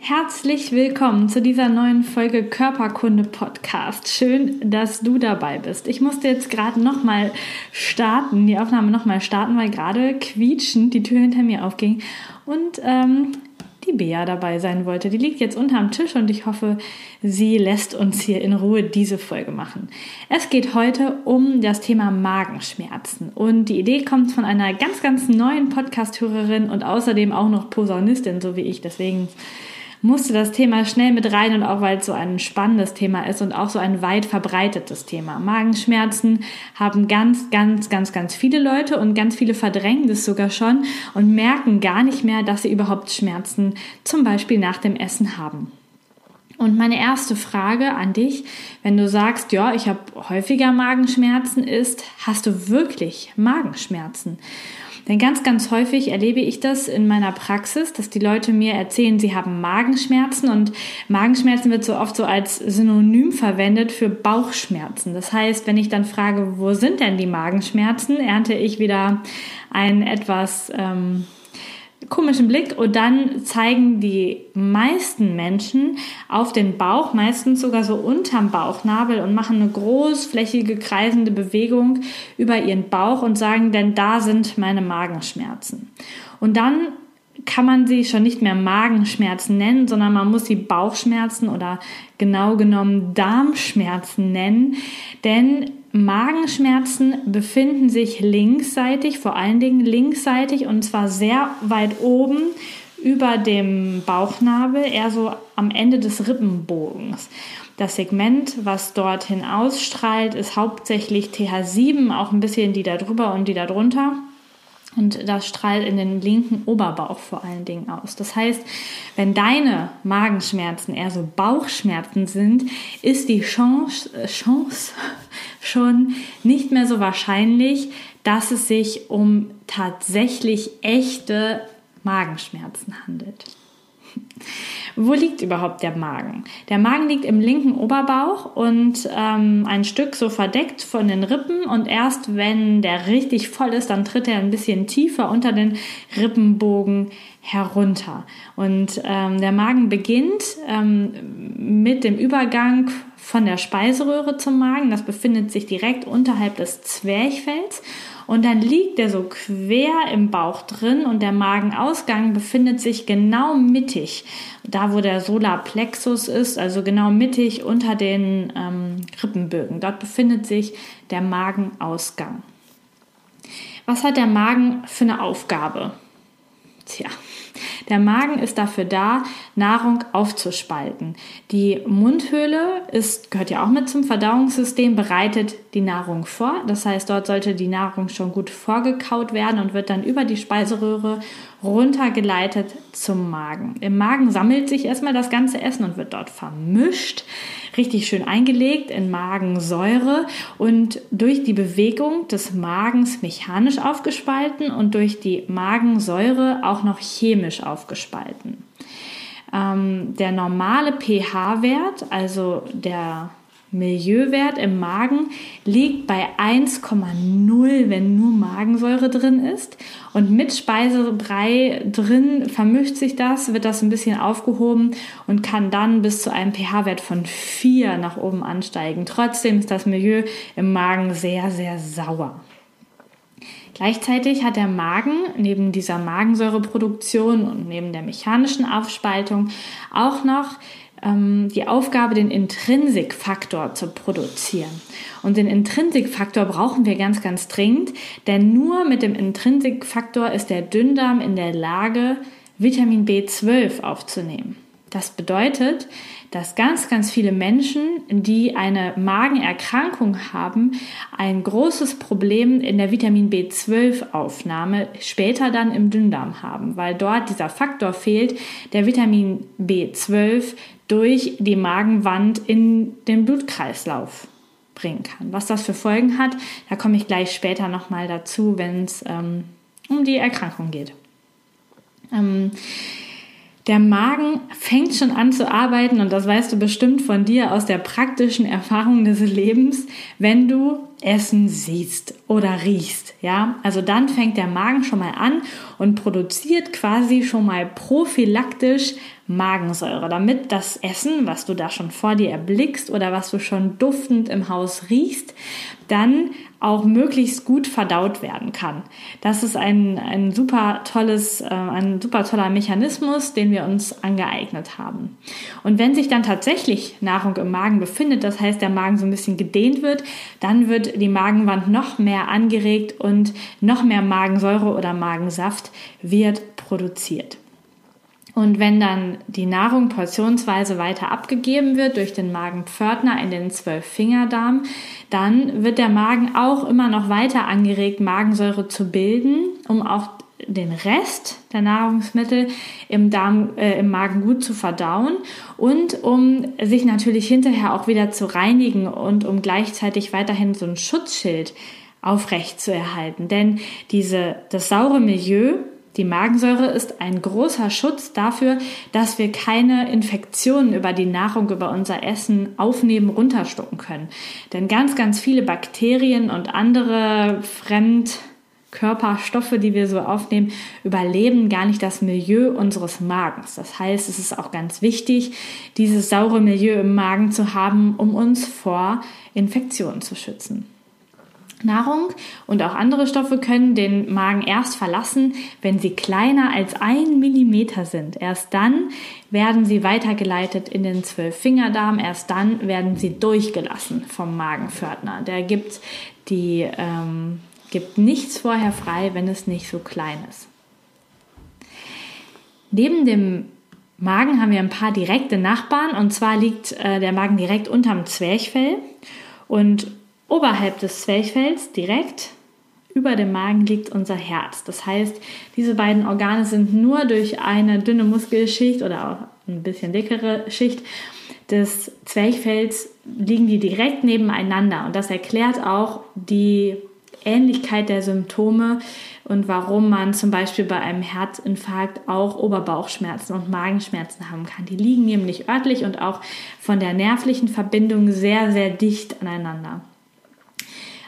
Herzlich willkommen zu dieser neuen Folge Körperkunde-Podcast. Schön, dass du dabei bist. Ich musste jetzt gerade nochmal starten, die Aufnahme nochmal starten, weil gerade quietschend die Tür hinter mir aufging und die Bea dabei sein wollte. Die liegt jetzt unterm Tisch und ich hoffe, sie lässt uns hier in Ruhe diese Folge machen. Es geht heute um das Thema Magenschmerzen und die Idee kommt von einer ganz, ganz neuen Podcast-Hörerin und außerdem auch noch Posaunistin, so wie ich, deswegen musste das Thema schnell mit rein und auch weil es so ein spannendes Thema ist und auch so ein weit verbreitetes Thema. Magenschmerzen haben ganz viele Leute und ganz viele verdrängen das sogar schon und merken gar nicht mehr, dass sie überhaupt Schmerzen zum Beispiel nach dem Essen haben. Und meine erste Frage an dich, wenn du sagst, ja, ich habe häufiger Magenschmerzen, ist, hast du wirklich Magenschmerzen? Denn ganz häufig erlebe ich das in meiner Praxis, dass die Leute mir erzählen, sie haben Magenschmerzen und Magenschmerzen wird so oft so als Synonym verwendet für Bauchschmerzen. Das heißt, wenn ich dann frage, wo sind denn die Magenschmerzen, ernte ich wieder einen etwas komischen Blick und dann zeigen die meisten Menschen auf den Bauch, meistens sogar so unterm Bauchnabel und machen eine großflächige kreisende Bewegung über ihren Bauch und sagen, denn da sind meine Magenschmerzen. Und dann kann man sie schon nicht mehr Magenschmerzen nennen, sondern man muss sie Bauchschmerzen oder genau genommen Darmschmerzen nennen, denn Magenschmerzen befinden sich linksseitig, vor allen Dingen linksseitig und zwar sehr weit oben über dem Bauchnabel, eher so am Ende des Rippenbogens. Das Segment, was dorthin ausstrahlt, ist hauptsächlich TH7, auch ein bisschen die da drüber und die da drunter. Und das strahlt in den linken Oberbauch vor allen Dingen aus. Das heißt, wenn deine Magenschmerzen eher so Bauchschmerzen sind, ist die Chance schon nicht mehr so wahrscheinlich, dass es sich um tatsächlich echte Magenschmerzen handelt. Wo liegt überhaupt der Magen? Der Magen liegt im linken Oberbauch und ein Stück so verdeckt von den Rippen und erst wenn der richtig voll ist, dann tritt er ein bisschen tiefer unter den Rippenbogen herunter. Und der Magen beginnt mit dem Übergang von der Speiseröhre zum Magen. Das befindet sich direkt unterhalb des Zwerchfells. Und dann liegt der so quer im Bauch drin und der Magenausgang befindet sich genau mittig, da wo der Solarplexus ist, also genau mittig unter den Rippenbögen. Dort befindet sich der Magenausgang. Was hat der Magen für eine Aufgabe? Tja, der Magen ist dafür da, Nahrung aufzuspalten. Die Mundhöhle gehört ja auch mit zum Verdauungssystem, bereitet die Nahrung vor. Das heißt, dort sollte die Nahrung schon gut vorgekaut werden und wird dann über die Speiseröhre runtergeleitet zum Magen. Im Magen sammelt sich erstmal das ganze Essen und wird dort vermischt, richtig schön eingelegt in Magensäure und durch die Bewegung des Magens mechanisch aufgespalten und durch die Magensäure auch noch chemisch aufgespalten. Der normale pH-Wert, also der Milieuwert im Magen, liegt bei 1,0, wenn nur Magensäure drin ist. Und mit Speisebrei drin vermischt sich das, wird das ein bisschen aufgehoben und kann dann bis zu einem pH-Wert von 4 nach oben ansteigen. Trotzdem ist das Milieu im Magen sehr, sehr sauer. Gleichzeitig hat der Magen neben dieser Magensäureproduktion und neben der mechanischen Aufspaltung auch noch die Aufgabe, den Intrinsic-Faktor zu produzieren. Und den Intrinsic-Faktor brauchen wir ganz dringend, denn nur mit dem Intrinsic-Faktor ist der Dünndarm in der Lage, Vitamin B12 aufzunehmen. Das bedeutet, dass ganz viele Menschen, die eine Magenerkrankung haben, ein großes Problem in der Vitamin B12-Aufnahme später dann im Dünndarm haben, weil dort dieser Faktor fehlt, der Vitamin B12 durch die Magenwand in den Blutkreislauf bringen kann. Was das für Folgen hat, da komme ich gleich später nochmal dazu, wenn es um die Erkrankung geht. Der Magen fängt schon an zu arbeiten und das weißt du bestimmt von dir aus der praktischen Erfahrung des Lebens, wenn du Essen siehst oder riechst, ja? Also dann fängt der Magen schon mal an und produziert quasi schon mal prophylaktisch Magensäure, damit das Essen, was du da schon vor dir erblickst oder was du schon duftend im Haus riechst, dann auch möglichst gut verdaut werden kann. Das ist ein super toller Mechanismus, den wir uns angeeignet haben. Und wenn sich dann tatsächlich Nahrung im Magen befindet, das heißt, der Magen so ein bisschen gedehnt wird, dann wird die Magenwand noch mehr angeregt und noch mehr Magensäure oder Magensaft wird produziert. Und wenn dann die Nahrung portionsweise weiter abgegeben wird durch den Magenpförtner in den Zwölffingerdarm, dann wird der Magen auch immer noch weiter angeregt, Magensäure zu bilden, um auch den Rest der Nahrungsmittel im Magen gut zu verdauen und um sich natürlich hinterher auch wieder zu reinigen und um gleichzeitig weiterhin so ein Schutzschild aufrecht zu erhalten. Denn das saure Milieu, die Magensäure, ist ein großer Schutz dafür, dass wir keine Infektionen über die Nahrung, über unser Essen aufnehmen, runterschlucken können. Denn ganz, ganz viele Bakterien und andere Fremdkörperstoffe, die wir so aufnehmen, überleben gar nicht das Milieu unseres Magens. Das heißt, es ist auch ganz wichtig, dieses saure Milieu im Magen zu haben, um uns vor Infektionen zu schützen. Nahrung und auch andere Stoffe können den Magen erst verlassen, wenn sie kleiner als 1 Millimeter sind. Erst dann werden sie weitergeleitet in den Zwölffingerdarm. Erst dann werden sie durchgelassen vom Magenpförtner. Der gibt nichts vorher frei, wenn es nicht so klein ist. Neben dem Magen haben wir ein paar direkte Nachbarn. Und zwar liegt der Magen direkt unterm Zwerchfell und oberhalb des Zwerchfells, direkt über dem Magen, liegt unser Herz. Das heißt, diese beiden Organe sind nur durch eine dünne Muskelschicht oder auch ein bisschen dickere Schicht des Zwerchfells, liegen die direkt nebeneinander. Und das erklärt auch die Ähnlichkeit der Symptome und warum man zum Beispiel bei einem Herzinfarkt auch Oberbauchschmerzen und Magenschmerzen haben kann. Die liegen nämlich örtlich und auch von der nervlichen Verbindung sehr, sehr dicht aneinander.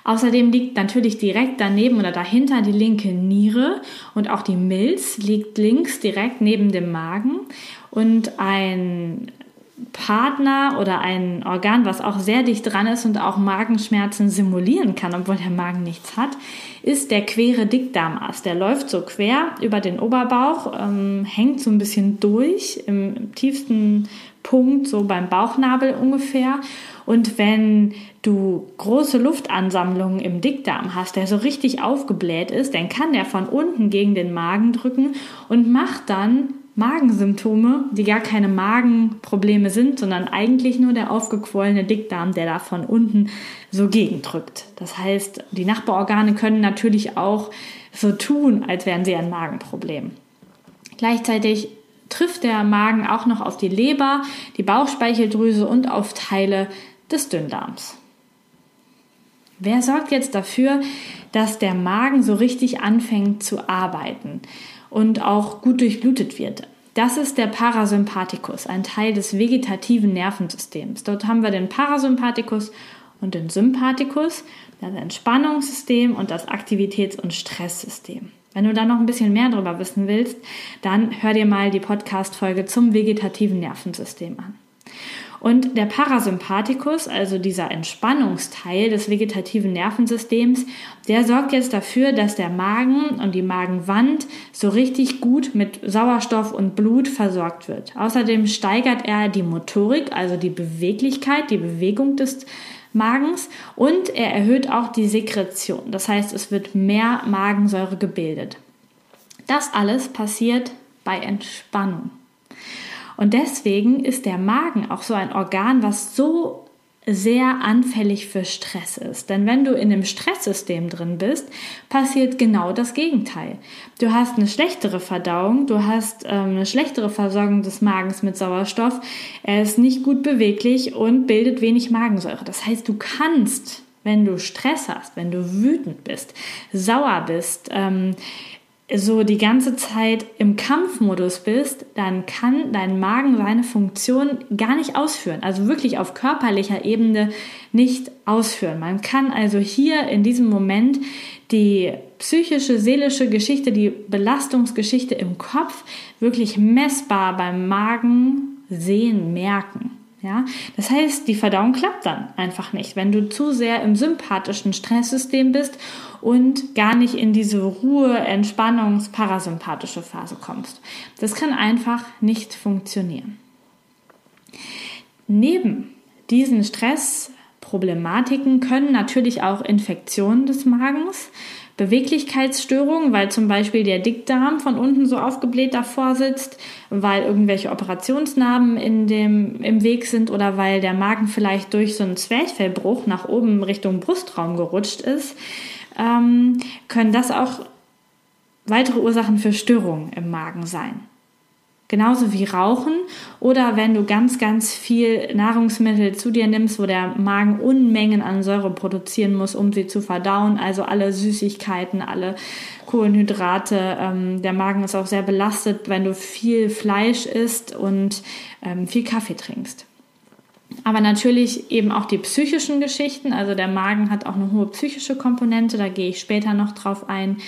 Außerdem liegt natürlich direkt daneben oder dahinter die linke Niere und auch die Milz liegt links direkt neben dem Magen. Und ein Partner oder ein Organ, was auch sehr dicht dran ist und auch Magenschmerzen simulieren kann, obwohl der Magen nichts hat, ist der quere Dickdarmast. Der läuft so quer über den Oberbauch, hängt so ein bisschen durch im tiefsten Punkt, so beim Bauchnabel ungefähr. Und wenn du große Luftansammlungen im Dickdarm hast, der so richtig aufgebläht ist, dann kann der von unten gegen den Magen drücken und macht dann Magensymptome, die gar keine Magenprobleme sind, sondern eigentlich nur der aufgequollene Dickdarm, der da von unten so gegendrückt. Das heißt, die Nachbarorgane können natürlich auch so tun, als wären sie ein Magenproblem. Gleichzeitig trifft der Magen auch noch auf die Leber, die Bauchspeicheldrüse und auf Teile des Dünndarms. Wer sorgt jetzt dafür, dass der Magen so richtig anfängt zu arbeiten und auch gut durchblutet wird? Das ist der Parasympathikus, ein Teil des vegetativen Nervensystems. Dort haben wir den Parasympathikus und den Sympathikus, das Entspannungssystem und das Aktivitäts- und Stresssystem. Wenn du da noch ein bisschen mehr drüber wissen willst, dann hör dir mal die Podcast-Folge zum vegetativen Nervensystem an. Und der Parasympathikus, also dieser Entspannungsteil des vegetativen Nervensystems, der sorgt jetzt dafür, dass der Magen und die Magenwand so richtig gut mit Sauerstoff und Blut versorgt wird. Außerdem steigert er die Motorik, also die Beweglichkeit, die Bewegung des Magens, und er erhöht auch die Sekretion. Das heißt, es wird mehr Magensäure gebildet. Das alles passiert bei Entspannung. Und deswegen ist der Magen auch so ein Organ, was so sehr anfällig für Stress ist. Denn wenn du in einem Stresssystem drin bist, passiert genau das Gegenteil. Du hast eine schlechtere Verdauung, du hast eine schlechtere Versorgung des Magens mit Sauerstoff, er ist nicht gut beweglich und bildet wenig Magensäure. Das heißt, du kannst, wenn du Stress hast, wenn du wütend bist, sauer bist, so die ganze Zeit im Kampfmodus bist, dann kann dein Magen seine Funktion gar nicht ausführen, also wirklich auf körperlicher Ebene nicht ausführen. Man kann also hier in diesem Moment die psychische, seelische Geschichte, die Belastungsgeschichte im Kopf wirklich messbar beim Magen sehen, merken. Ja, das heißt, die Verdauung klappt dann einfach nicht, wenn du zu sehr im sympathischen Stresssystem bist und gar nicht in diese Ruhe-, Entspannungs-, parasympathische Phase kommst. Das kann einfach nicht funktionieren. Neben diesen Stressproblematiken können natürlich auch Infektionen des Magens, Beweglichkeitsstörungen, weil zum Beispiel der Dickdarm von unten so aufgebläht davor sitzt, weil irgendwelche Operationsnarben im Weg sind oder weil der Magen vielleicht durch so einen Zwerchfellbruch nach oben Richtung Brustraum gerutscht ist, können das auch weitere Ursachen für Störungen im Magen sein. Genauso wie Rauchen oder wenn du ganz, ganz viel Nahrungsmittel zu dir nimmst, wo der Magen Unmengen an Säure produzieren muss, um sie zu verdauen. Also alle Süßigkeiten, alle Kohlenhydrate. Der Magen ist auch sehr belastet, wenn du viel Fleisch isst und viel Kaffee trinkst. Aber natürlich eben auch die psychischen Geschichten. Also der Magen hat auch eine hohe psychische Komponente, da gehe ich später noch drauf ein.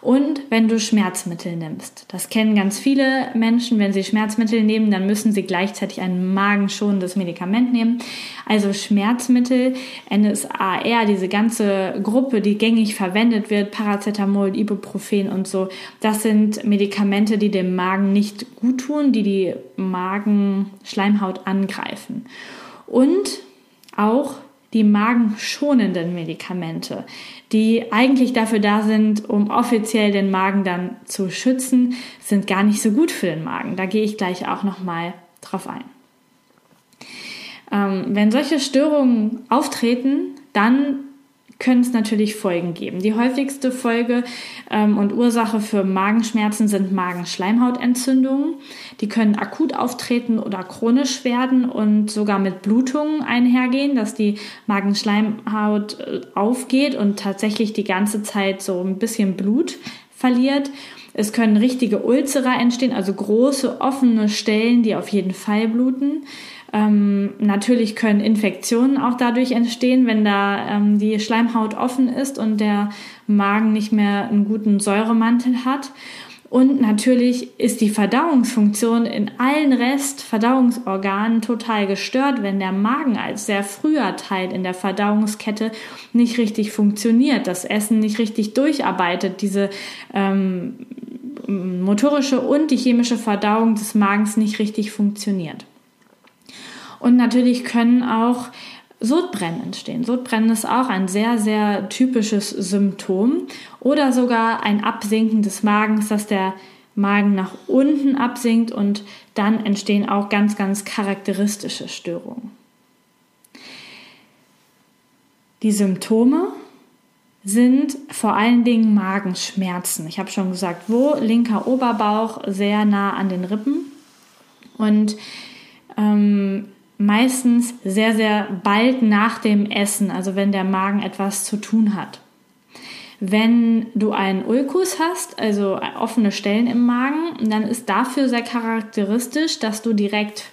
Und wenn du Schmerzmittel nimmst. Das kennen ganz viele Menschen. Wenn sie Schmerzmittel nehmen, dann müssen sie gleichzeitig ein magenschonendes Medikament nehmen. Also Schmerzmittel, NSAR, diese ganze Gruppe, die gängig verwendet wird, Paracetamol, Ibuprofen und so, das sind Medikamente, die dem Magen nicht gut tun, die Magenschleimhaut angreifen. Und auch die magenschonenden Medikamente, die eigentlich dafür da sind, um offiziell den Magen dann zu schützen, sind gar nicht so gut für den Magen. Da gehe ich gleich auch nochmal drauf ein. Wenn solche Störungen auftreten, dann können es natürlich Folgen geben. Die häufigste Folge und Ursache für Magenschmerzen sind Magenschleimhautentzündungen. Die können akut auftreten oder chronisch werden und sogar mit Blutungen einhergehen, dass die Magenschleimhaut aufgeht und tatsächlich die ganze Zeit so ein bisschen Blut verliert. Es können richtige Ulzera entstehen, also große offene Stellen, die auf jeden Fall bluten. Natürlich können Infektionen auch dadurch entstehen, wenn da die Schleimhaut offen ist und der Magen nicht mehr einen guten Säuremantel hat. Und natürlich ist die Verdauungsfunktion in allen Restverdauungsorganen total gestört, wenn der Magen als sehr früher Teil in der Verdauungskette nicht richtig funktioniert, das Essen nicht richtig durcharbeitet, diese motorische und die chemische Verdauung des Magens nicht richtig funktioniert. Und natürlich können auch Sodbrennen entstehen. Sodbrennen ist auch ein sehr, sehr typisches Symptom oder sogar ein Absinken des Magens, dass der Magen nach unten absinkt und dann entstehen auch ganz, ganz charakteristische Störungen. Die Symptome sind vor allen Dingen Magenschmerzen. Ich habe schon gesagt, wo linker Oberbauch sehr nah an den Rippen und meistens sehr, sehr bald nach dem Essen, also wenn der Magen etwas zu tun hat. Wenn du einen Ulkus hast, also offene Stellen im Magen, dann ist dafür sehr charakteristisch, dass du direkt,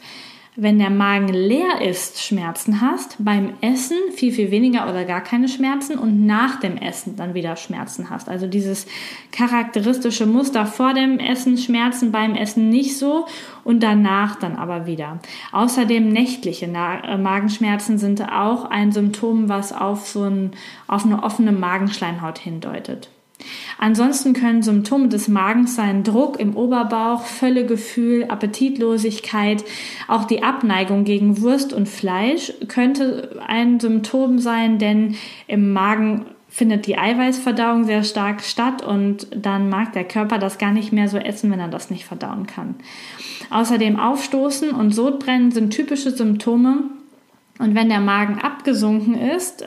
wenn der Magen leer ist, Schmerzen hast, beim Essen viel, viel weniger oder gar keine Schmerzen und nach dem Essen dann wieder Schmerzen hast. Also dieses charakteristische Muster vor dem Essen, Schmerzen, beim Essen nicht so und danach dann aber wieder. Außerdem nächtliche Magenschmerzen sind auch ein Symptom, was auf eine offene Magenschleimhaut hindeutet. Ansonsten können Symptome des Magens sein Druck im Oberbauch, Völlegefühl, Appetitlosigkeit, auch die Abneigung gegen Wurst und Fleisch könnte ein Symptom sein, denn im Magen findet die Eiweißverdauung sehr stark statt und dann mag der Körper das gar nicht mehr so essen, wenn er das nicht verdauen kann. Außerdem Aufstoßen und Sodbrennen sind typische Symptome Und wenn der Magen abgesunken ist,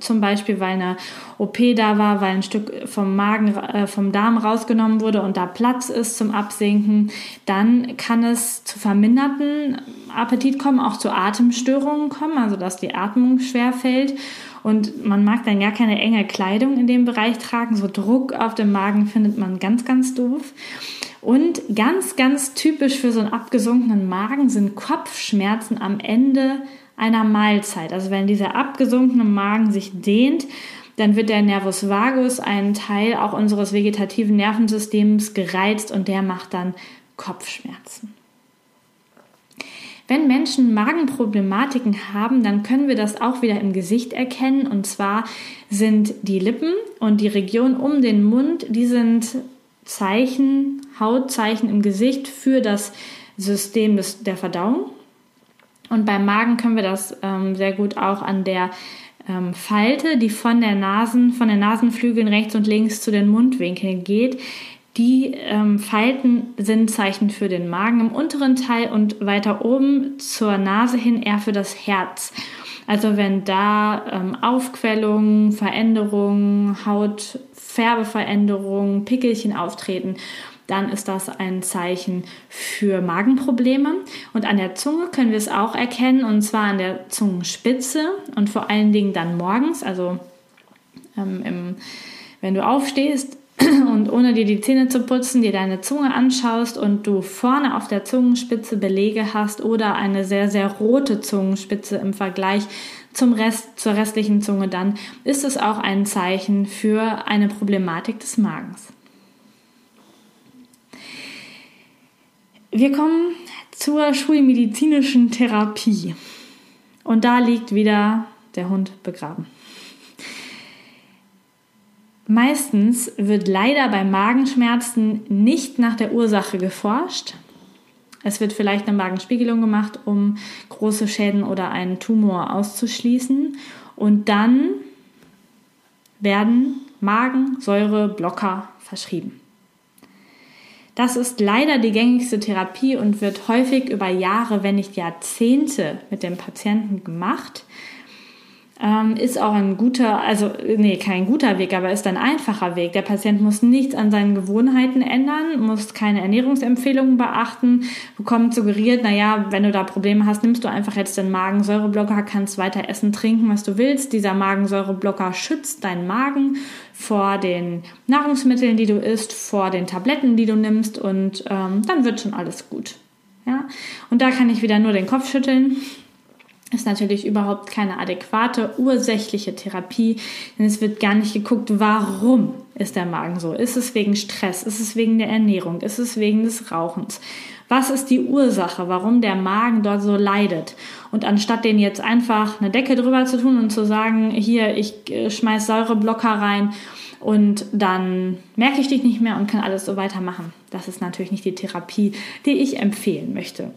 zum Beispiel weil eine OP da war, weil ein Stück vom Darm rausgenommen wurde und da Platz ist zum Absinken, dann kann es zu verminderten Appetit kommen, auch zu Atemstörungen kommen, also dass die Atmung schwer fällt. Und man mag dann gar keine enge Kleidung in dem Bereich tragen. So Druck auf dem Magen findet man ganz, ganz doof. Und ganz, ganz typisch für so einen abgesunkenen Magen sind Kopfschmerzen am Ende einer Mahlzeit. Also wenn dieser abgesunkene Magen sich dehnt, dann wird der Nervus vagus, ein Teil auch unseres vegetativen Nervensystems, gereizt und der macht dann Kopfschmerzen. Wenn Menschen Magenproblematiken haben, dann können wir das auch wieder im Gesicht erkennen. Und zwar sind die Lippen und die Region um den Mund, die sind Zeichen, Hautzeichen im Gesicht für das System der Verdauung. Und beim Magen können wir das sehr gut auch an der Falte, die von den Nasenflügeln rechts und links zu den Mundwinkeln geht. Die Falten sind Zeichen für den Magen im unteren Teil und weiter oben zur Nase hin eher für das Herz. Also wenn da Aufquellungen, Veränderungen, Hautfärbeveränderungen, Pickelchen auftreten, dann ist das ein Zeichen für Magenprobleme. Und an der Zunge können wir es auch erkennen, und zwar an der Zungenspitze und vor allen Dingen dann morgens, also wenn du aufstehst, und ohne dir die Zähne zu putzen, dir deine Zunge anschaust und du vorne auf der Zungenspitze Belege hast oder eine sehr, sehr rote Zungenspitze im Vergleich zur restlichen Zunge, dann ist es auch ein Zeichen für eine Problematik des Magens. Wir kommen zur schulmedizinischen Therapie. Und da liegt wieder der Hund begraben. Meistens wird leider bei Magenschmerzen nicht nach der Ursache geforscht. Es wird vielleicht eine Magenspiegelung gemacht, um große Schäden oder einen Tumor auszuschließen. Und dann werden Magensäureblocker verschrieben. Das ist leider die gängigste Therapie und wird häufig über Jahre, wenn nicht Jahrzehnte mit dem Patienten gemacht. Ist auch ein guter, kein guter Weg, aber ist ein einfacher Weg. Der Patient muss nichts an seinen Gewohnheiten ändern, muss keine Ernährungsempfehlungen beachten, bekommt suggeriert, wenn du da Probleme hast, nimmst du einfach jetzt den Magensäureblocker, kannst weiter essen, trinken, was du willst. Dieser Magensäureblocker schützt deinen Magen vor den Nahrungsmitteln, die du isst, vor den Tabletten, die du nimmst und dann wird schon alles gut. Ja? Und da kann ich wieder nur den Kopf schütteln. Ist natürlich überhaupt keine adäquate, ursächliche Therapie, denn es wird gar nicht geguckt, warum ist der Magen so? Ist es wegen Stress? Ist es wegen der Ernährung? Ist es wegen des Rauchens? Was ist die Ursache, warum der Magen dort so leidet? Und anstatt den jetzt einfach eine Decke drüber zu tun und zu sagen, hier, ich schmeiß Säureblocker rein und dann merke ich dich nicht mehr und kann alles so weitermachen. Das ist natürlich nicht die Therapie, die ich empfehlen möchte.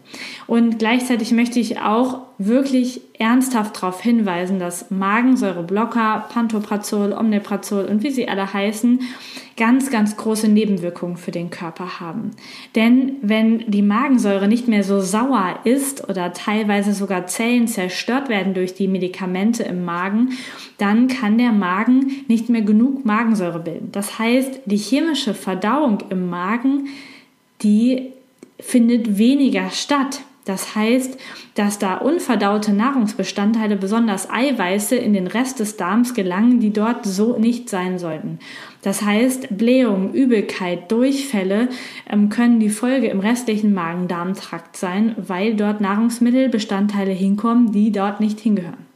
Und gleichzeitig möchte ich auch wirklich ernsthaft darauf hinweisen, dass Magensäureblocker, Pantoprazol, Omeprazol und wie sie alle heißen, ganz, ganz große Nebenwirkungen für den Körper haben. Denn wenn die Magensäure nicht mehr so sauer ist oder teilweise sogar Zellen zerstört werden durch die Medikamente im Magen, dann kann der Magen nicht mehr genug Magensäure bilden. Das heißt, die chemische Verdauung im Magen, die findet weniger statt. Das heißt, dass da unverdaute Nahrungsbestandteile, besonders Eiweiße, in den Rest des Darms gelangen, die dort so nicht sein sollten. Das heißt, Blähungen, Übelkeit, Durchfälle können die Folge im restlichen Magen-Darm-Trakt sein, weil dort Nahrungsmittelbestandteile hinkommen, die dort nicht hingehören.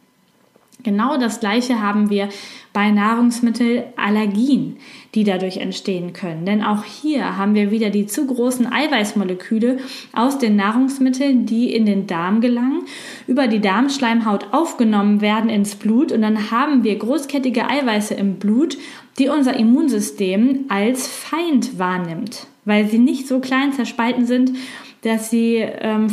Genau das Gleiche haben wir bei Nahrungsmittelallergien, die dadurch entstehen können. Denn auch hier haben wir wieder die zu großen Eiweißmoleküle aus den Nahrungsmitteln, die in den Darm gelangen, über die Darmschleimhaut aufgenommen werden ins Blut und dann haben wir großkettige Eiweiße im Blut, die unser Immunsystem als Feind wahrnimmt, weil sie nicht so klein zerspalten sind, dass sie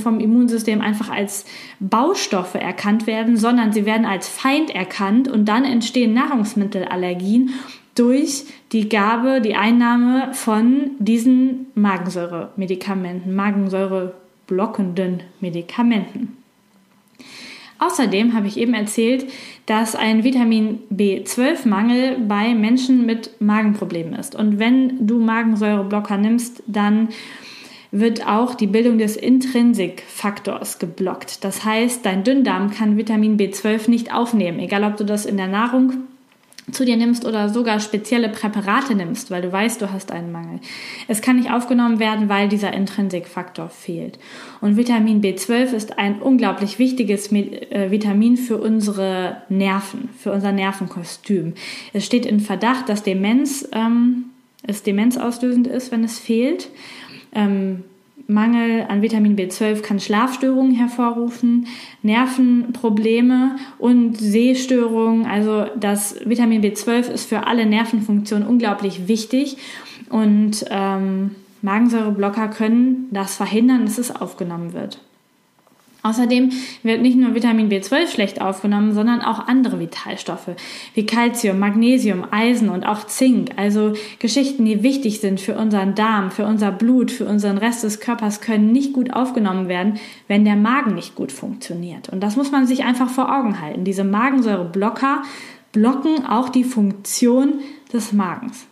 vom Immunsystem einfach als Baustoffe erkannt werden, sondern sie werden als Feind erkannt und dann entstehen Nahrungsmittelallergien durch die Einnahme von diesen magensäureblockenden Medikamenten. Außerdem habe ich eben erzählt, dass ein Vitamin B12-Mangel bei Menschen mit Magenproblemen ist. Und wenn du Magensäureblocker nimmst, dann wird auch die Bildung des Intrinsic-Faktors geblockt. Das heißt, dein Dünndarm kann Vitamin B12 nicht aufnehmen, egal ob du das in der Nahrung zu dir nimmst oder sogar spezielle Präparate nimmst, weil du weißt, du hast einen Mangel. Es kann nicht aufgenommen werden, weil dieser Intrinsic-Faktor fehlt. Und Vitamin B12 ist ein unglaublich wichtiges Vitamin für unsere Nerven, für unser Nervenkostüm. Es steht in Verdacht, dass Demenz auslösend ist, wenn es fehlt. Mangel an Vitamin B12 kann Schlafstörungen hervorrufen, Nervenprobleme und Sehstörungen. Also das Vitamin B12 ist für alle Nervenfunktionen unglaublich wichtig und Magensäureblocker können das verhindern, dass es aufgenommen wird. Außerdem wird nicht nur Vitamin B12 schlecht aufgenommen, sondern auch andere Vitalstoffe wie Calcium, Magnesium, Eisen und auch Zink. Also Geschichten, die wichtig sind für unseren Darm, für unser Blut, für unseren Rest des Körpers, können nicht gut aufgenommen werden, wenn der Magen nicht gut funktioniert. Und das muss man sich einfach vor Augen halten. Diese Magensäureblocker blocken auch die Funktion des Magens.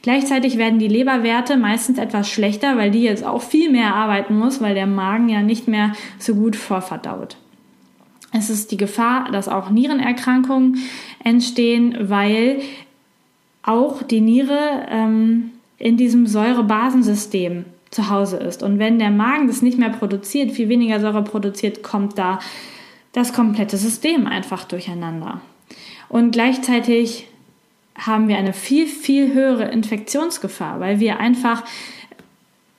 Gleichzeitig werden die Leberwerte meistens etwas schlechter, weil die jetzt auch viel mehr arbeiten muss, weil der Magen ja nicht mehr so gut vorverdaut. Es ist die Gefahr, dass auch Nierenerkrankungen entstehen, weil auch die Niere in diesem Säure-Basensystem zu Hause ist. Und wenn der Magen das nicht mehr produziert, viel weniger Säure produziert, kommt da das komplette System einfach durcheinander. Und gleichzeitig haben wir eine viel, viel höhere Infektionsgefahr, weil wir einfach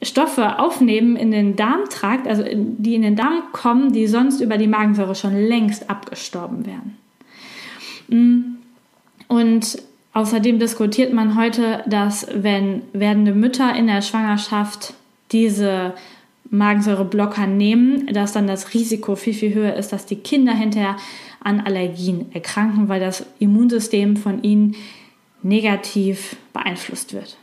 Stoffe aufnehmen in den Darmtrakt, also die in den Darm kommen, die sonst über die Magensäure schon längst abgestorben wären. Und außerdem diskutiert man heute, dass wenn werdende Mütter in der Schwangerschaft diese Magensäureblocker nehmen, dass dann das Risiko viel, viel höher ist, dass die Kinder hinterher an Allergien erkranken, weil das Immunsystem von ihnen negativ beeinflusst wird.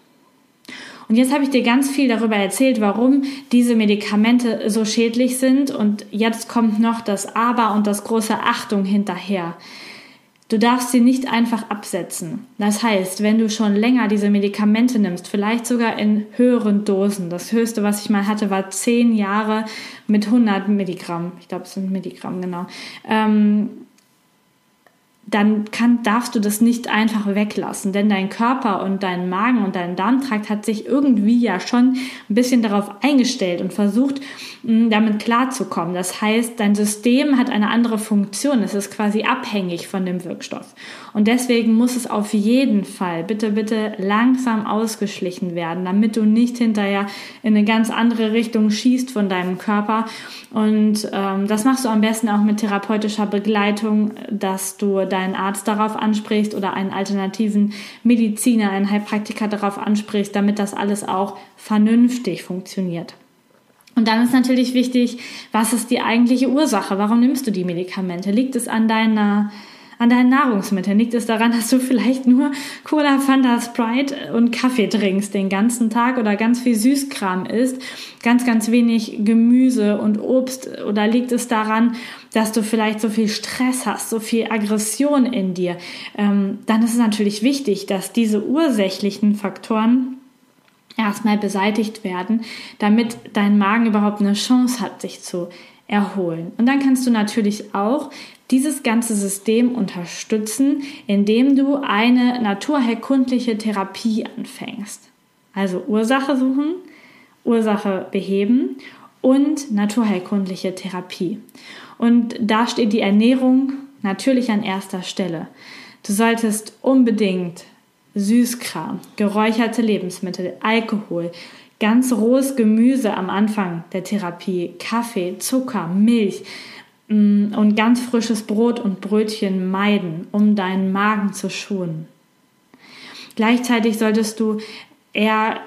Und jetzt habe ich dir ganz viel darüber erzählt, warum diese Medikamente so schädlich sind, und jetzt kommt noch das Aber und das große Achtung hinterher. Du darfst sie nicht einfach absetzen. Das heißt, wenn du schon länger diese Medikamente nimmst, vielleicht sogar in höheren Dosen, das höchste, was ich mal hatte, war 10 Jahre mit 100 Milligramm, ich glaube, es sind Milligramm, genau, dann darfst du das nicht einfach weglassen, denn dein Körper und dein Magen und dein Darmtrakt hat sich irgendwie ja schon ein bisschen darauf eingestellt und versucht, damit klarzukommen. Das heißt, dein System hat eine andere Funktion, es ist quasi abhängig von dem Wirkstoff. Und deswegen muss es auf jeden Fall bitte, bitte langsam ausgeschlichen werden, damit du nicht hinterher in eine ganz andere Richtung schießt von deinem Körper. Und das machst du am besten auch mit therapeutischer Begleitung, dass du deinen Arzt darauf ansprichst oder einen alternativen Mediziner, einen Heilpraktiker darauf ansprichst, damit das alles auch vernünftig funktioniert. Und dann ist natürlich wichtig, was ist die eigentliche Ursache? Warum nimmst du die Medikamente? Liegt es an deinen Nahrungsmitteln? Liegt es daran, dass du vielleicht nur Cola, Fanta, Sprite und Kaffee trinkst den ganzen Tag oder ganz viel Süßkram isst, ganz, ganz wenig Gemüse und Obst? Oder liegt es daran, dass du vielleicht so viel Stress hast, so viel Aggression in dir? Dann ist es natürlich wichtig, dass diese ursächlichen Faktoren erstmal beseitigt werden, damit dein Magen überhaupt eine Chance hat, sich zu erholen. Und dann kannst du natürlich auch dieses ganze System unterstützen, indem du eine naturheilkundliche Therapie anfängst. Also Ursache suchen, Ursache beheben und naturheilkundliche Therapie. Und da steht die Ernährung natürlich an erster Stelle. Du solltest unbedingt Süßkram, geräucherte Lebensmittel, Alkohol, ganz rohes Gemüse am Anfang der Therapie, Kaffee, Zucker, Milch und ganz frisches Brot und Brötchen meiden, um deinen Magen zu schonen. Gleichzeitig solltest du eher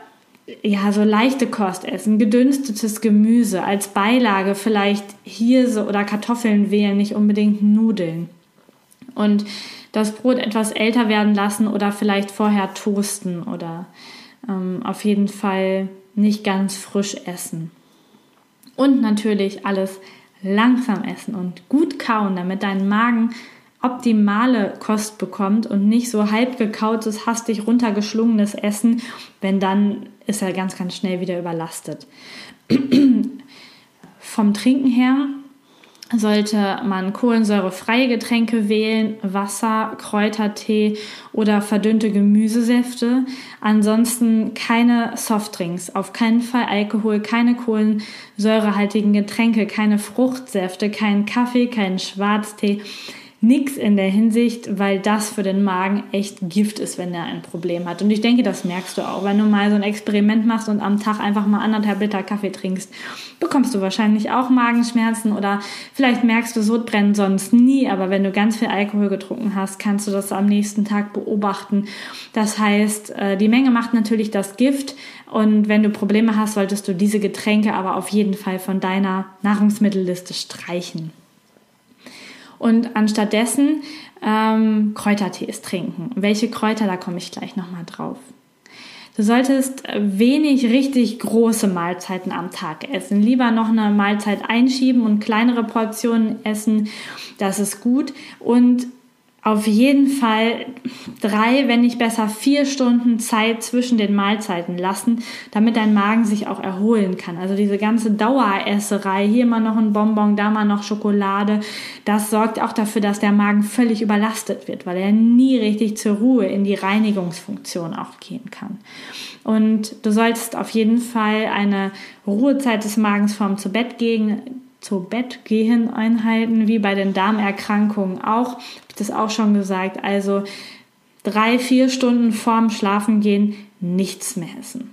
so leichte Kost essen, gedünstetes Gemüse, als Beilage vielleicht Hirse oder Kartoffeln wählen, nicht unbedingt Nudeln. Und das Brot etwas älter werden lassen oder vielleicht vorher toasten oder auf jeden Fall nicht ganz frisch essen. Und natürlich alles langsam essen und gut kauen, damit dein Magen optimale Kost bekommt und nicht so halb gekautes, hastig runtergeschlungenes Essen, wenn dann ist er ganz, ganz schnell wieder überlastet. Vom Trinken her sollte man kohlensäurefreie Getränke wählen, Wasser, Kräutertee oder verdünnte Gemüsesäfte. Ansonsten keine Softdrinks, auf keinen Fall Alkohol, keine kohlensäurehaltigen Getränke, keine Fruchtsäfte, keinen Kaffee, keinen Schwarztee, nichts in der Hinsicht, weil das für den Magen echt Gift ist, wenn er ein Problem hat. Und ich denke, das merkst du auch. Wenn du mal so ein Experiment machst und am Tag einfach mal 1,5 Liter Kaffee trinkst, bekommst du wahrscheinlich auch Magenschmerzen oder vielleicht merkst du Sodbrennen sonst nie. Aber wenn du ganz viel Alkohol getrunken hast, kannst du das am nächsten Tag beobachten. Das heißt, die Menge macht natürlich das Gift. Und wenn du Probleme hast, solltest du diese Getränke aber auf jeden Fall von deiner Nahrungsmittelliste streichen. Und anstattdessen Kräutertees trinken. Welche Kräuter, da komme ich gleich nochmal drauf. Du solltest wenig richtig große Mahlzeiten am Tag essen. Lieber noch eine Mahlzeit einschieben und kleinere Portionen essen. Das ist gut. Und auf jeden Fall 3, wenn nicht besser 4 Stunden Zeit zwischen den Mahlzeiten lassen, damit dein Magen sich auch erholen kann. Also diese ganze Daueresserei, hier mal noch ein Bonbon, da mal noch Schokolade, das sorgt auch dafür, dass der Magen völlig überlastet wird, weil er nie richtig zur Ruhe in die Reinigungsfunktion auch gehen kann. Und du sollst auf jeden Fall eine Ruhezeit des Magens vorm zu Bett gehen einhalten, wie bei den Darmerkrankungen auch. Habe ich das auch schon gesagt. Also 3-4 Stunden vorm Schlafengehen nichts mehr essen.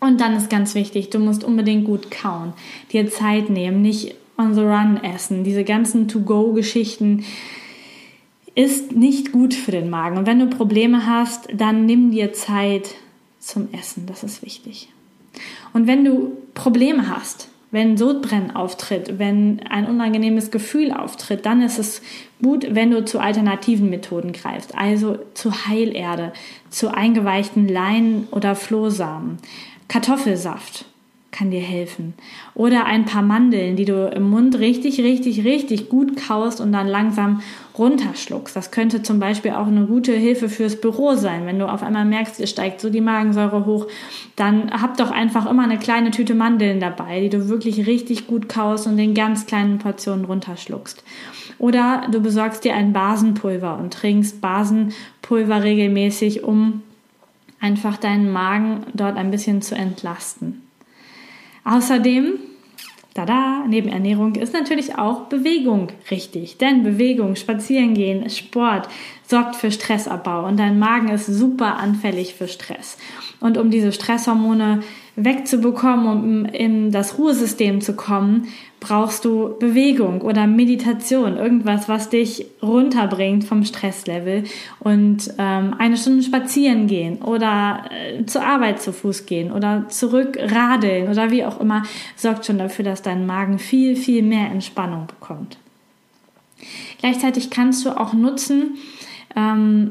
Und dann ist ganz wichtig, du musst unbedingt gut kauen. Dir Zeit nehmen, nicht on the run essen. Diese ganzen To-Go-Geschichten ist nicht gut für den Magen. Und wenn du Probleme hast, dann nimm dir Zeit zum Essen. Das ist wichtig. Und wenn du Probleme hast, wenn Sodbrennen auftritt, wenn ein unangenehmes Gefühl auftritt, dann ist es gut, wenn du zu alternativen Methoden greifst. Also zu Heilerde, zu eingeweichten Leinen oder Flohsamen. Kartoffelsaft kann dir helfen. Oder ein paar Mandeln, die du im Mund richtig, richtig, richtig gut kaust und dann langsam runterschluckst. Das könnte zum Beispiel auch eine gute Hilfe fürs Büro sein. Wenn du auf einmal merkst, es steigt so die Magensäure hoch, dann hab doch einfach immer eine kleine Tüte Mandeln dabei, die du wirklich richtig gut kaust und in ganz kleinen Portionen runterschluckst. Oder du besorgst dir ein Basenpulver und trinkst Basenpulver regelmäßig, um einfach deinen Magen dort ein bisschen zu entlasten. Außerdem, neben Ernährung ist natürlich auch Bewegung richtig. Denn Bewegung, Spazierengehen, Sport sorgt für Stressabbau und dein Magen ist super anfällig für Stress. Und um diese Stresshormone wegzubekommen, um in das Ruhesystem zu kommen, brauchst du Bewegung oder Meditation, irgendwas, was dich runterbringt vom Stresslevel und 1 Stunde spazieren gehen oder zur Arbeit zu Fuß gehen oder zurück radeln oder wie auch immer, sorgt schon dafür, dass dein Magen viel, viel mehr Entspannung bekommt. Gleichzeitig kannst du auch nutzen,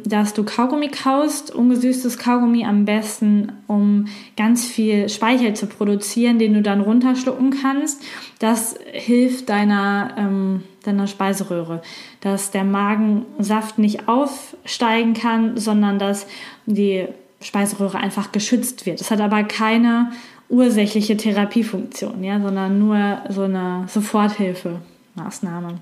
dass du Kaugummi kaust, ungesüßtes Kaugummi am besten, um ganz viel Speichel zu produzieren, den du dann runterschlucken kannst. Das hilft deiner Speiseröhre, dass der Magensaft nicht aufsteigen kann, sondern dass die Speiseröhre einfach geschützt wird. Es hat aber keine ursächliche Therapiefunktion, ja, sondern nur so eine Soforthilfemaßnahme.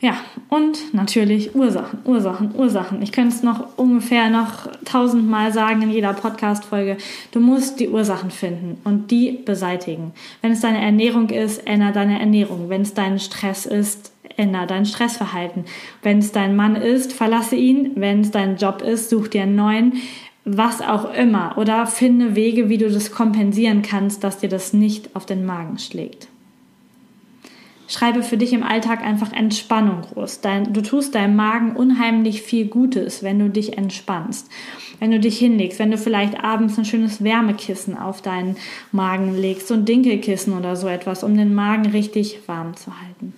Ja, und natürlich Ursachen. Ich könnte es noch ungefähr 1000-mal sagen in jeder Podcast-Folge. Du musst die Ursachen finden und die beseitigen. Wenn es deine Ernährung ist, ändere deine Ernährung. Wenn es dein Stress ist, ändere dein Stressverhalten. Wenn es dein Mann ist, verlasse ihn. Wenn es dein Job ist, such dir einen neuen. Was auch immer. Oder finde Wege, wie du das kompensieren kannst, dass dir das nicht auf den Magen schlägt. Schreibe für dich im Alltag einfach Entspannung groß. Du tust deinem Magen unheimlich viel Gutes, wenn du dich entspannst, wenn du dich hinlegst, wenn du vielleicht abends ein schönes Wärmekissen auf deinen Magen legst, so ein Dinkelkissen oder so etwas, um den Magen richtig warm zu halten.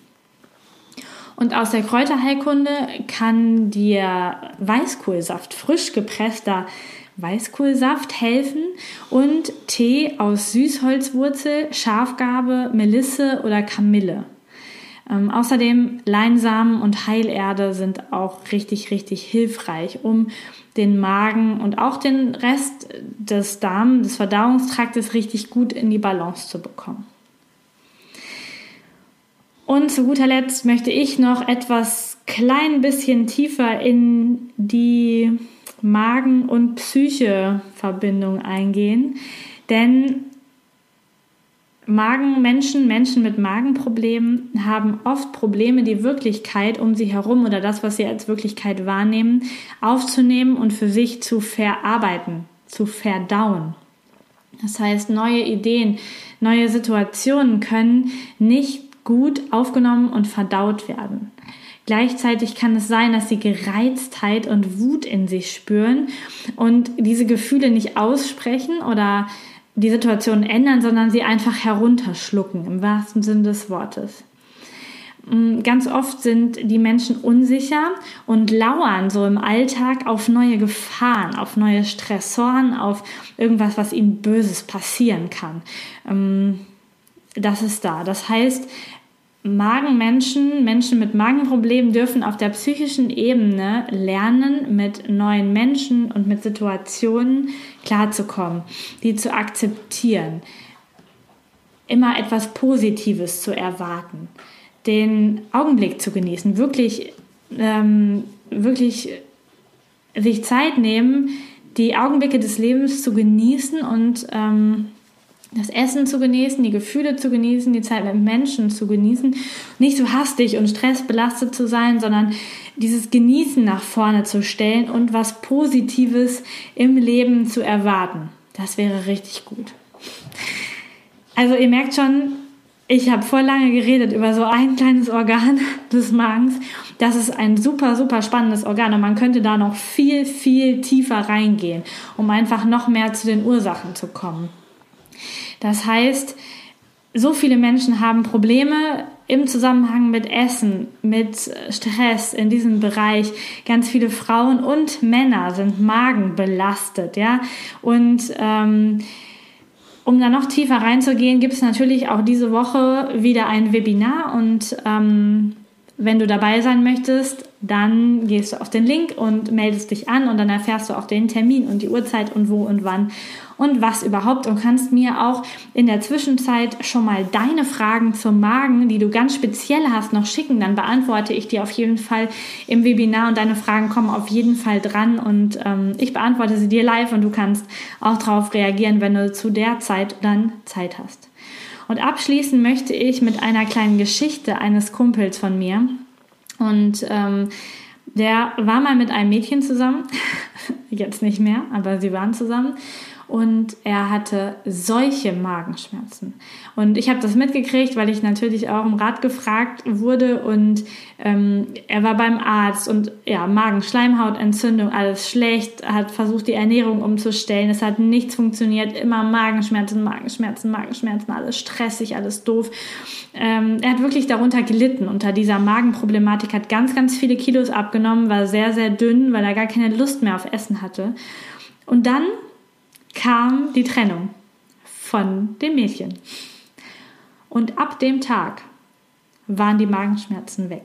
Und aus der Kräuterheilkunde kann dir Weißkohlsaft, frisch gepresster Weißkohlsaft helfen und Tee aus Süßholzwurzel, Schafgarbe, Melisse oder Kamille. Außerdem Leinsamen und Heilerde sind auch richtig, richtig hilfreich, um den Magen und auch den Rest des Darms, des Verdauungstraktes richtig gut in die Balance zu bekommen. Und zu guter Letzt möchte ich noch etwas klein bisschen tiefer in die Magen- und Psyche-Verbindung eingehen, denn Menschen mit Magenproblemen haben oft Probleme, die Wirklichkeit um sie herum oder das, was sie als Wirklichkeit wahrnehmen, aufzunehmen und für sich zu verarbeiten, zu verdauen. Das heißt, neue Ideen, neue Situationen können nicht gut aufgenommen und verdaut werden. Gleichzeitig kann es sein, dass sie Gereiztheit und Wut in sich spüren und diese Gefühle nicht aussprechen oder die Situation ändern, sondern sie einfach herunterschlucken, im wahrsten Sinne des Wortes. Ganz oft sind die Menschen unsicher und lauern so im Alltag auf neue Gefahren, auf neue Stressoren, auf irgendwas, was ihnen Böses passieren kann. Das ist da. Das heißt, Menschen mit Magenproblemen dürfen auf der psychischen Ebene lernen, mit neuen Menschen und mit Situationen klarzukommen, die zu akzeptieren, immer etwas Positives zu erwarten, den Augenblick zu genießen, wirklich sich Zeit nehmen, die Augenblicke des Lebens zu genießen und das Essen zu genießen, die Gefühle zu genießen, die Zeit mit Menschen zu genießen, nicht so hastig und stressbelastet zu sein, sondern dieses Genießen nach vorne zu stellen und was Positives im Leben zu erwarten. Das wäre richtig gut. Also ihr merkt schon, ich habe voll lange geredet über so ein kleines Organ des Magens. Das ist ein super, super spannendes Organ und man könnte da noch viel, viel tiefer reingehen, um einfach noch mehr zu den Ursachen zu kommen. Das heißt, so viele Menschen haben Probleme im Zusammenhang mit Essen, mit Stress in diesem Bereich. Ganz viele Frauen und Männer sind magenbelastet, ja. Und um da noch tiefer reinzugehen, gibt es natürlich auch diese Woche wieder ein Webinar. Und wenn du dabei sein möchtest, dann gehst du auf den Link und meldest dich an und dann erfährst du auch den Termin und die Uhrzeit und wo und wann und was überhaupt und kannst mir auch in der Zwischenzeit schon mal deine Fragen zum Magen, die du ganz speziell hast, noch schicken. Dann beantworte ich die auf jeden Fall im Webinar und deine Fragen kommen auf jeden Fall dran und ich beantworte sie dir live und du kannst auch darauf reagieren, wenn du zu der Zeit dann Zeit hast. Und abschließen möchte ich mit einer kleinen Geschichte eines Kumpels von mir und der war mal mit einem Mädchen zusammen, jetzt nicht mehr, aber sie waren zusammen. Und er hatte solche Magenschmerzen. Und ich habe das mitgekriegt, weil ich natürlich auch um Rat gefragt wurde. Und er war beim Arzt und ja, Magenschleimhautentzündung, alles schlecht. Hat versucht, die Ernährung umzustellen. Es hat nichts funktioniert. Immer Magenschmerzen. Alles stressig, alles doof. Er hat wirklich darunter gelitten, unter dieser Magenproblematik. Hat ganz, ganz viele Kilos abgenommen. War sehr, sehr dünn, weil er gar keine Lust mehr auf Essen hatte. Und dann kam die Trennung von dem Mädchen. Und ab dem Tag waren die Magenschmerzen weg.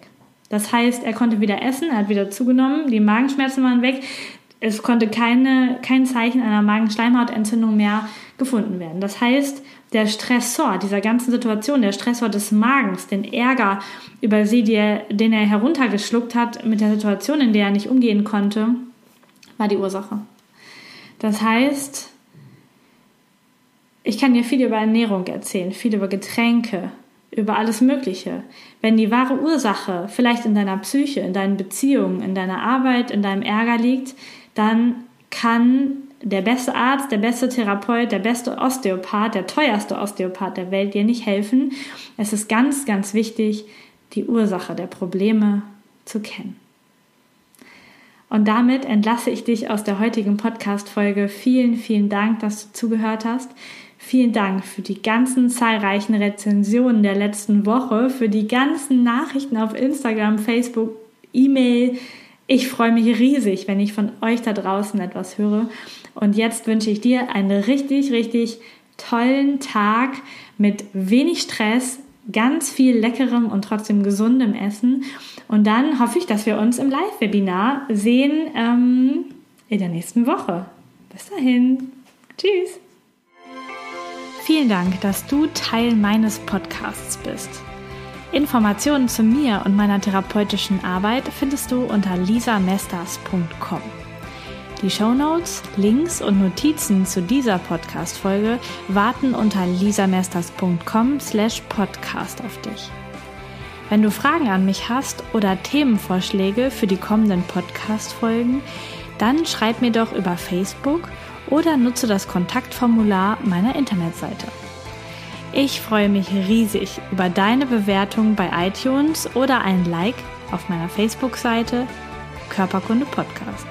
Das heißt, er konnte wieder essen, er hat wieder zugenommen, die Magenschmerzen waren weg. Es konnte kein Zeichen einer Magenschleimhautentzündung mehr gefunden werden. Das heißt, der Stressor dieser ganzen Situation, der Stressor des Magens, den Ärger über sie, den er heruntergeschluckt hat mit der Situation, in der er nicht umgehen konnte, war die Ursache. Das heißt, ich kann dir viel über Ernährung erzählen, viel über Getränke, über alles Mögliche. Wenn die wahre Ursache vielleicht in deiner Psyche, in deinen Beziehungen, in deiner Arbeit, in deinem Ärger liegt, dann kann der beste Arzt, der beste Therapeut, der beste Osteopath, der teuerste Osteopath der Welt dir nicht helfen. Es ist ganz, ganz wichtig, die Ursache der Probleme zu kennen. Und damit entlasse ich dich aus der heutigen Podcast-Folge. Vielen, vielen Dank, dass du zugehört hast. Vielen Dank für die ganzen zahlreichen Rezensionen der letzten Woche, für die ganzen Nachrichten auf Instagram, Facebook, E-Mail, Ich freue mich riesig, wenn ich von euch da draußen etwas höre. Und jetzt wünsche ich dir einen richtig, richtig tollen Tag mit wenig Stress, ganz viel leckerem und trotzdem gesundem Essen. Und dann hoffe ich, dass wir uns im Live-Webinar sehen in der nächsten Woche. Bis dahin. Tschüss. Vielen Dank, dass du Teil meines Podcasts bist. Informationen zu mir und meiner therapeutischen Arbeit findest du unter lisamesters.com. Die Shownotes, Links und Notizen zu dieser Podcast-Folge warten unter lisamesters.com/podcast auf dich. Wenn du Fragen an mich hast oder Themenvorschläge für die kommenden Podcast-Folgen, dann schreib mir doch über Facebook oder nutze das Kontaktformular meiner Internetseite. Ich freue mich riesig über deine Bewertung bei iTunes oder ein Like auf meiner Facebook-Seite Körperkunde-Podcast.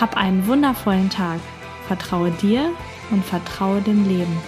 Hab einen wundervollen Tag, vertraue dir und vertraue dem Leben.